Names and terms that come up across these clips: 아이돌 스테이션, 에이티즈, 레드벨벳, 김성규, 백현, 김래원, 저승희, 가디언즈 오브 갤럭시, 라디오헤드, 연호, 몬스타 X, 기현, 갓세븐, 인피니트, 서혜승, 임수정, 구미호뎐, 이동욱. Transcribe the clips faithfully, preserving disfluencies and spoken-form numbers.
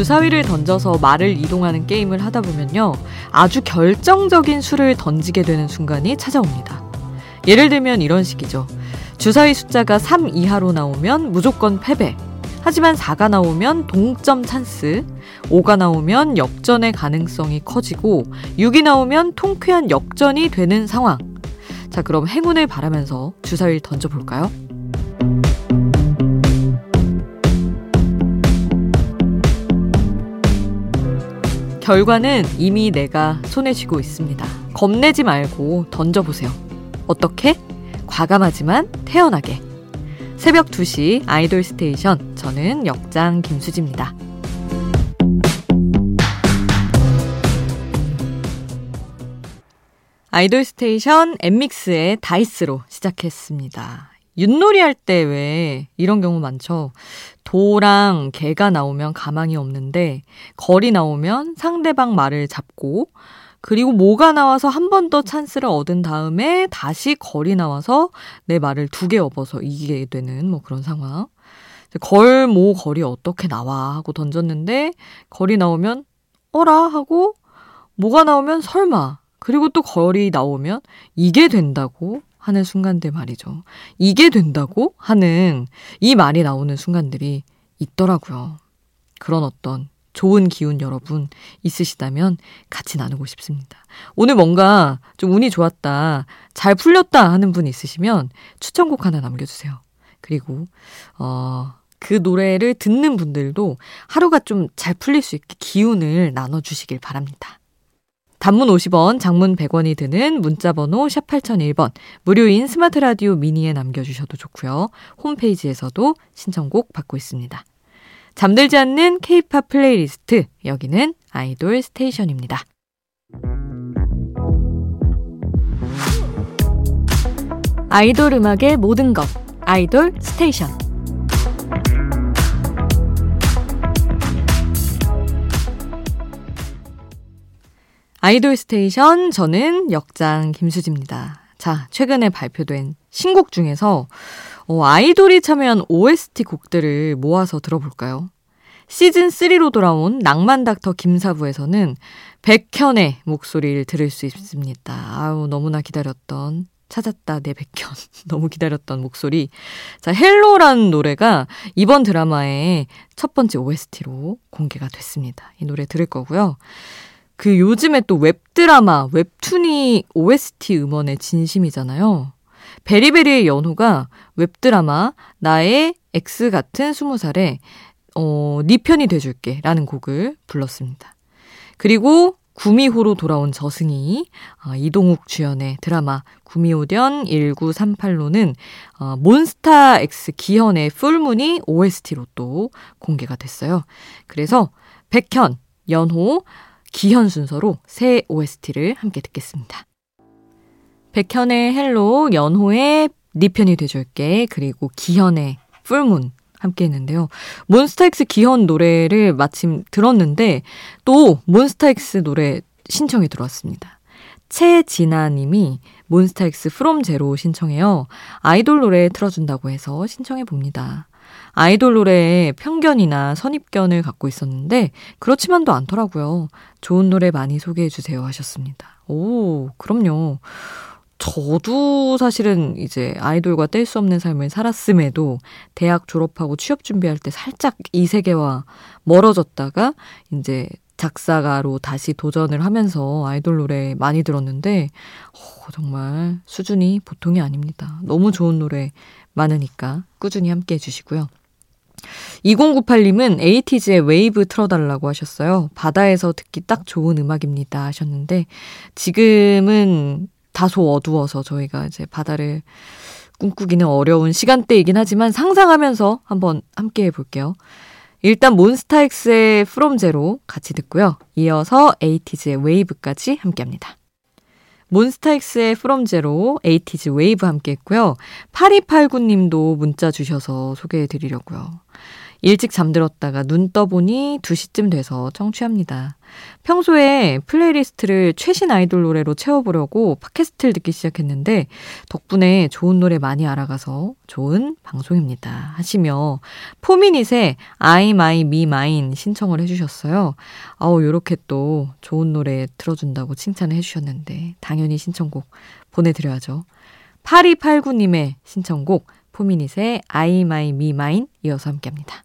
주사위를 던져서 말을 이동하는 게임을 하다 보면요, 아주 결정적인 수를 던지게 되는 순간이 찾아옵니다. 예를 들면 이런 식이죠. 주사위 숫자가 삼 이하로 나오면 무조건 패배, 하지만 사가 나오면 동점 찬스, 오가 나오면 역전의 가능성이 커지고 육이 나오면 통쾌한 역전이 되는 상황. 자, 그럼 행운을 바라면서 주사위를 던져볼까요? 결과는 이미 내가 손에 쥐고 있습니다. 겁내지 말고 던져보세요. 어떻게? 과감하지만 태연하게. 새벽 두 시 아이돌 스테이션, 저는 역장 김수지입니다. 아이돌 스테이션 엠믹스의 다이스로 시작했습니다. 윷놀이 할 때 왜 이런 경우 많죠? 도랑 개가 나오면 가망이 없는데 걸이 나오면 상대방 말을 잡고, 그리고 모가 나와서 한 번 더 찬스를 얻은 다음에 다시 걸이 나와서 내 말을 두 개 업어서 이기게 되는 뭐 그런 상황. 걸, 모, 걸이 어떻게 나와 하고 던졌는데 걸이 나오면 어라 하고, 모가 나오면 설마, 그리고 또 걸이 나오면 이게 된다고 하는 순간들 말이죠. 이게 된다고 하는 이 말이 나오는 순간들이 있더라고요. 그런 어떤 좋은 기운 여러분 있으시다면 같이 나누고 싶습니다. 오늘 뭔가 좀 운이 좋았다, 잘 풀렸다 하는 분 있으시면 추천곡 하나 남겨주세요. 그리고 어, 그 노래를 듣는 분들도 하루가 좀 잘 풀릴 수 있게 기운을 나눠주시길 바랍니다. 단문 오십 원, 장문 백 원이 드는 문자번호 샵 팔공공일 번, 무료인 스마트라디오 미니에 남겨주셔도 좋고요. 홈페이지에서도 신청곡 받고 있습니다. 잠들지 않는 K-팝 플레이리스트, 여기는 아이돌 스테이션입니다. 아이돌 음악의 모든 것, 아이돌 스테이션. 아이돌 스테이션, 저는 역장 김수지입니다. 자, 최근에 발표된 신곡 중에서 어, 아이돌이 참여한 오에스티 곡들을 모아서 들어볼까요? 시즌 쓰리로 돌아온 낭만닥터 김사부에서는 백현의 목소리를 들을 수 있습니다. 아우, 너무나 기다렸던, 찾았다 내 백현. 너무 기다렸던 목소리. 자, 헬로라는 노래가 이번 드라마의 첫 번째 오에스티로 공개가 됐습니다. 이 노래 들을 거고요. 그 요즘에 또 웹드라마, 웹툰이 오에스티 음원의 진심이잖아요. 베리베리의 연호가 웹드라마 나의 X 같은 스무 살에 어, 네 편이 돼줄게 라는 곡을 불렀습니다. 그리고 구미호로 돌아온 저승희, 어, 이동욱 주연의 드라마 구미호뎐 천구백삼십팔로는 어, 몬스타 X 기현의 풀문이 오에스티로 또 공개가 됐어요. 그래서 백현, 연호, 기현 순서로 새 오에스티를 함께 듣겠습니다. 백현의 헬로, 연호의 네 편이 돼줄게, 그리고 기현의 풀문 함께 했는데요. 몬스타엑스 기현 노래를 마침 들었는데 또 몬스타엑스 노래 신청이 들어왔습니다. 최진아님이 몬스타엑스 프롬 제로 신청해요. 아이돌 노래 틀어준다고 해서 신청해봅니다. 아이돌 노래에 편견이나 선입견을 갖고 있었는데 그렇지만도 않더라고요. 좋은 노래 많이 소개해주세요 하셨습니다. 오, 그럼요. 저도 사실은 이제 아이돌과 뗄 수 없는 삶을 살았음에도 대학 졸업하고 취업 준비할 때 살짝 이 세계와 멀어졌다가 이제 작사가로 다시 도전을 하면서 아이돌 노래 많이 들었는데 오, 정말 수준이 보통이 아닙니다. 너무 좋은 노래 많으니까 꾸준히 함께 해주시고요. 이공구팔님은 에이티즈의 웨이브 틀어달라고 하셨어요. 바다에서 듣기 딱 좋은 음악입니다 하셨는데, 지금은 다소 어두워서 저희가 이제 바다를 꿈꾸기는 어려운 시간대이긴 하지만 상상하면서 한번 함께 해볼게요. 일단 몬스타엑스의 From Zero 같이 듣고요. 이어서 에이티즈의 웨이브까지 함께합니다. 몬스타엑스의 From Zero, 에이티즈 웨이브 함께 했고요. 팔이팔구님도 문자 주셔서 소개해드리려고요. 일찍 잠들었다가 눈 떠보니 두 시쯤 돼서 청취합니다. 평소에 플레이리스트를 최신 아이돌 노래로 채워보려고 팟캐스트를 듣기 시작했는데 덕분에 좋은 노래 많이 알아가서 좋은 방송입니다 하시며 포미닛의 I, My, Me, Mine 신청을 해주셨어요. 아우 이렇게 또 좋은 노래 들어준다고 칭찬을 해주셨는데 당연히 신청곡 보내드려야죠. 팔이팔구님의 신청곡 포미닛의 I, My, Me, Mine 이어서 함께합니다.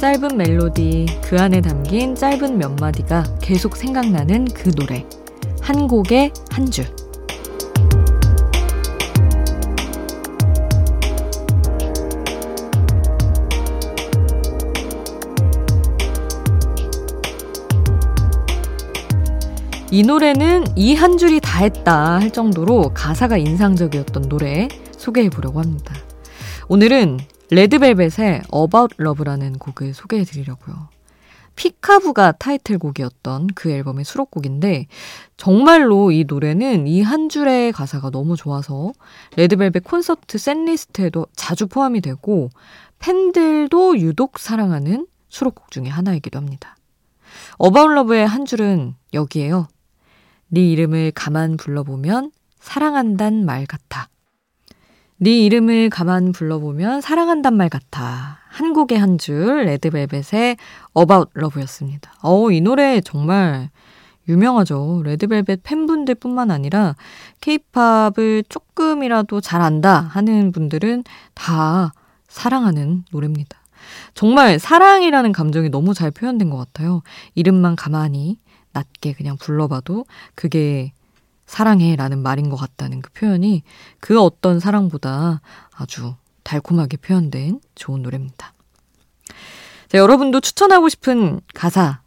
짧은 멜로디, 그 안에 담긴 짧은 몇 마디가 계속 생각나는 그 노래. 한 곡에 한 줄. 이 노래는 이 한 줄이 다 했다 할 정도로 가사가 인상적이었던 노래 소개해보려고 합니다. 오늘은 레드벨벳의 About Love라는 곡을 소개해드리려고요. 피카부가 타이틀곡이었던 그 앨범의 수록곡인데 정말로 이 노래는 이 한 줄의 가사가 너무 좋아서 레드벨벳 콘서트 셋리스트에도 자주 포함이 되고 팬들도 유독 사랑하는 수록곡 중에 하나이기도 합니다. About Love의 한 줄은 여기에요. 네 이름을 가만 불러보면 사랑한단 말 같아. 네 이름을 가만 불러보면 사랑한단 말 같아. 한 곡의 한 줄, 레드벨벳의 About Love였습니다. 어우, 이 노래 정말 유명하죠. 레드벨벳 팬분들뿐만 아니라 K-팝을 조금이라도 잘 안다 하는 분들은 다 사랑하는 노래입니다. 정말 사랑이라는 감정이 너무 잘 표현된 것 같아요. 이름만 가만히 낮게 그냥 불러봐도 그게 사랑해라는 말인 것 같다는 그 표현이 그 어떤 사랑보다 아주 달콤하게 표현된 좋은 노래입니다. 자, 여러분도 추천하고 싶은 가사,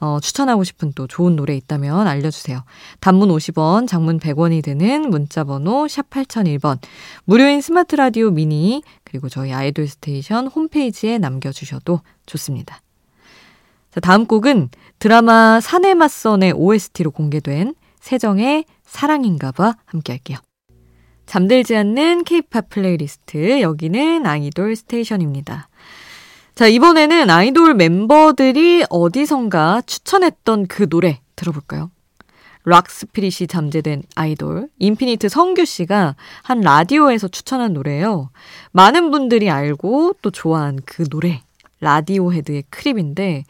어, 추천하고 싶은 또 좋은 노래 있다면 알려주세요. 단문 오십 원, 장문 백 원이 드는 문자번호 샵 팔공공일 번, 무료인 스마트 라디오 미니, 그리고 저희 아이돌 스테이션 홈페이지에 남겨주셔도 좋습니다. 자, 다음 곡은 드라마 산에 맞선의 오에스티로 공개된 세정의 사랑인가봐 함께 할게요. 잠들지 않는 K-팝 플레이리스트, 여기는 아이돌 스테이션입니다. 자, 이번에는 아이돌 멤버들이 어디선가 추천했던 그 노래 들어볼까요? 락스피릿이 잠재된 아이돌, 인피니트 성규씨가 한 라디오에서 추천한 노래예요. 많은 분들이 알고 또 좋아한 그 노래, 라디오헤드의 크립인데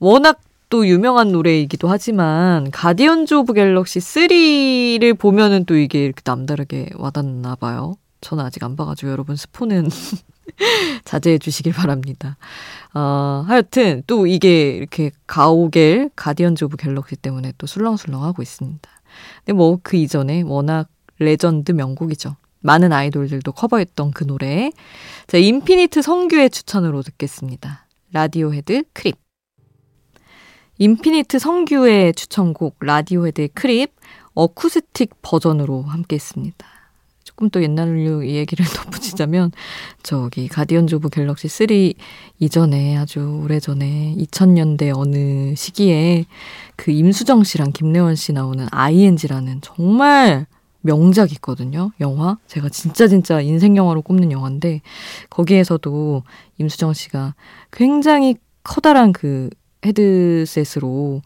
워낙 또 유명한 노래이기도 하지만 가디언즈 오브 갤럭시 쓰리를 보면은 또 이게 이렇게 남다르게 와닿나 봐요. 저는 아직 안 봐가지고 여러분 스포는 자제해 주시길 바랍니다. 어, 하여튼 또 이게 이렇게 가오갤 가디언즈 오브 갤럭시 때문에 또 술렁술렁하고 있습니다. 근데 뭐 그 이전에 워낙 레전드 명곡이죠. 많은 아이돌들도 커버했던 그 노래. 자, 인피니트 성규의 추천으로 듣겠습니다. 라디오헤드 크립. 인피니트 성규의 추천곡 라디오헤드의 크립 어쿠스틱 버전으로 함께했습니다. 조금 또 옛날로 얘기를 덧붙이자면 저기 가디언즈 오브 갤럭시 쓰리 이전에 아주 오래전에 이천 년대 어느 시기에 그 임수정 씨랑 김래원 씨 나오는 아이엔지라는 정말 명작이 있거든요. 영화. 제가 진짜 진짜 인생 영화로 꼽는 영화인데 거기에서도 임수정 씨가 굉장히 커다란 그 헤드셋으로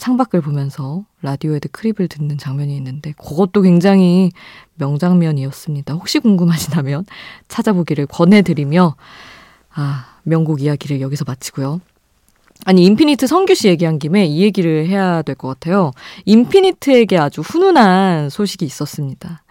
창밖을 보면서 라디오에드 크립을 듣는 장면이 있는데 그것도 굉장히 명장면이었습니다. 혹시 궁금하시다면 찾아보기를 권해드리며 아 명곡 이야기를 여기서 마치고요. 아니 인피니트 성규 씨 얘기한 김에 이 얘기를 해야 될 것 같아요. 인피니트에게 아주 훈훈한 소식이 있었습니다.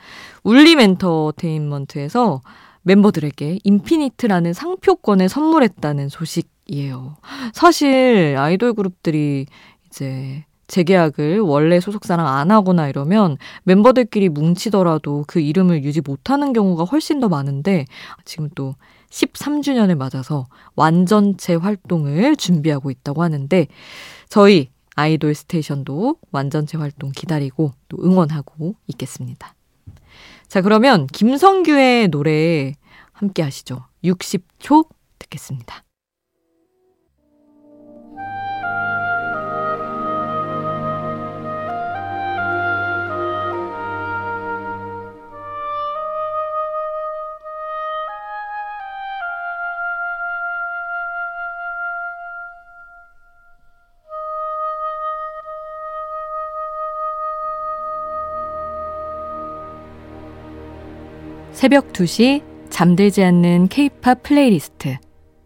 울림 엔터테인먼트에서 멤버들에게 인피니트라는 상표권을 선물했다는 소식이에요. 사실 아이돌 그룹들이 이제 재계약을 원래 소속사랑 안 하거나 이러면 멤버들끼리 뭉치더라도 그 이름을 유지 못하는 경우가 훨씬 더 많은데 지금 또 십삼 주년을 맞아서 완전체 활동을 준비하고 있다고 하는데 저희 아이돌 스테이션도 완전체 활동 기다리고 또 응원하고 있겠습니다. 자 그러면 김성규의 노래 함께 하시죠. 육십 초 듣겠습니다. 새벽 두 시 잠들지 않는 K-팝 플레이리스트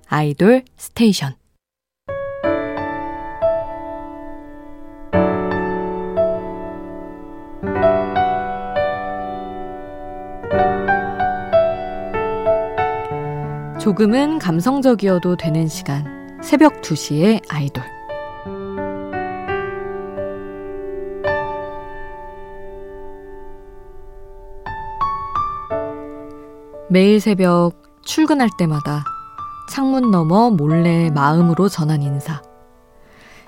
아이돌 스테이션. 조금은 감성적이어도 되는 시간 새벽 두 시의 아이돌. 매일 새벽 출근할 때마다 창문 너머 몰래 마음으로 전한 인사.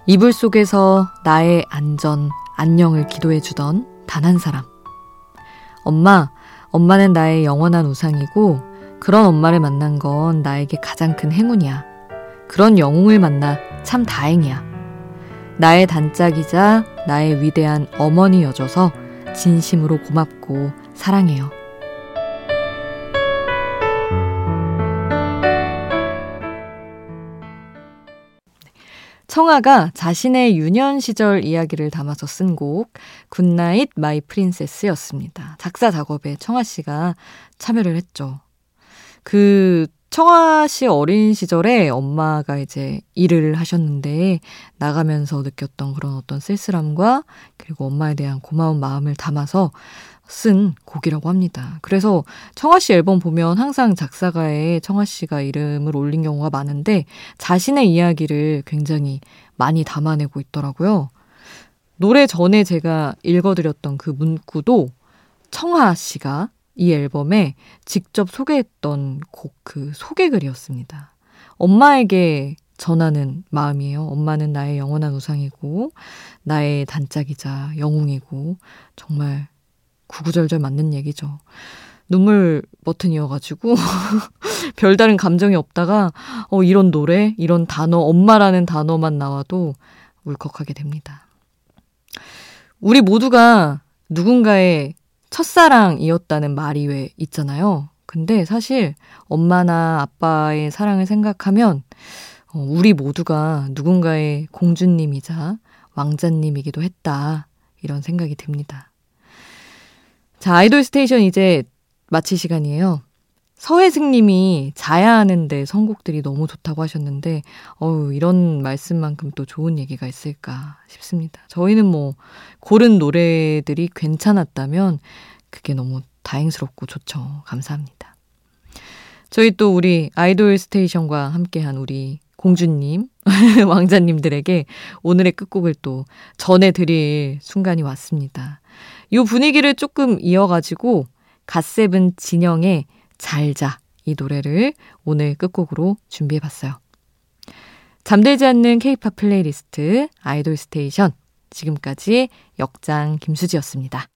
이불 속에서 나의 안전, 안녕을 기도해주던 단 한 사람. 엄마, 엄마는 나의 영원한 우상이고 그런 엄마를 만난 건 나에게 가장 큰 행운이야. 그런 영웅을 만나 참 다행이야. 나의 단짝이자 나의 위대한 어머니여줘서 진심으로 고맙고 사랑해요. 청아가 자신의 유년 시절 이야기를 담아서 쓴 곡 굿나잇 마이 프린세스였습니다. 작사 작업에 청아 씨가 참여를 했죠. 그 청아 씨 어린 시절에 엄마가 이제 일을 하셨는데 나가면서 느꼈던 그런 어떤 쓸쓸함과 그리고 엄마에 대한 고마운 마음을 담아서 쓴 곡이라고 합니다. 그래서 청아 씨 앨범 보면 항상 작사가에 청아 씨가 이름을 올린 경우가 많은데 자신의 이야기를 굉장히 많이 담아내고 있더라고요. 노래 전에 제가 읽어드렸던 그 문구도 청아 씨가 이 앨범에 직접 소개했던 곡 그 소개글이었습니다. 엄마에게 전하는 마음이에요. 엄마는 나의 영원한 우상이고 나의 단짝이자 영웅이고 정말 구구절절 맞는 얘기죠. 눈물 버튼이어가지고 별다른 감정이 없다가 어, 이런 노래, 이런 단어, 엄마라는 단어만 나와도 울컥하게 됩니다. 우리 모두가 누군가의 첫사랑이었다는 말이 왜 있잖아요. 근데 사실 엄마나 아빠의 사랑을 생각하면 어, 우리 모두가 누군가의 공주님이자 왕자님이기도 했다. 이런 생각이 듭니다. 자, 아이돌 스테이션 이제 마칠 시간이에요. 서혜승 님이 자야 하는데 선곡들이 너무 좋다고 하셨는데 어우 이런 말씀만큼 또 좋은 얘기가 있을까 싶습니다. 저희는 뭐 고른 노래들이 괜찮았다면 그게 너무 다행스럽고 좋죠. 감사합니다. 저희 또 우리 아이돌 스테이션과 함께한 우리 공주님, 왕자님들에게 오늘의 끝곡을 또 전해드릴 순간이 왔습니다. 이 분위기를 조금 이어가지고 갓세븐 진영의 잘자 이 노래를 오늘 끝곡으로 준비해봤어요. 잠들지 않는 K-팝 플레이리스트 아이돌 스테이션 지금까지 역장 김수지였습니다.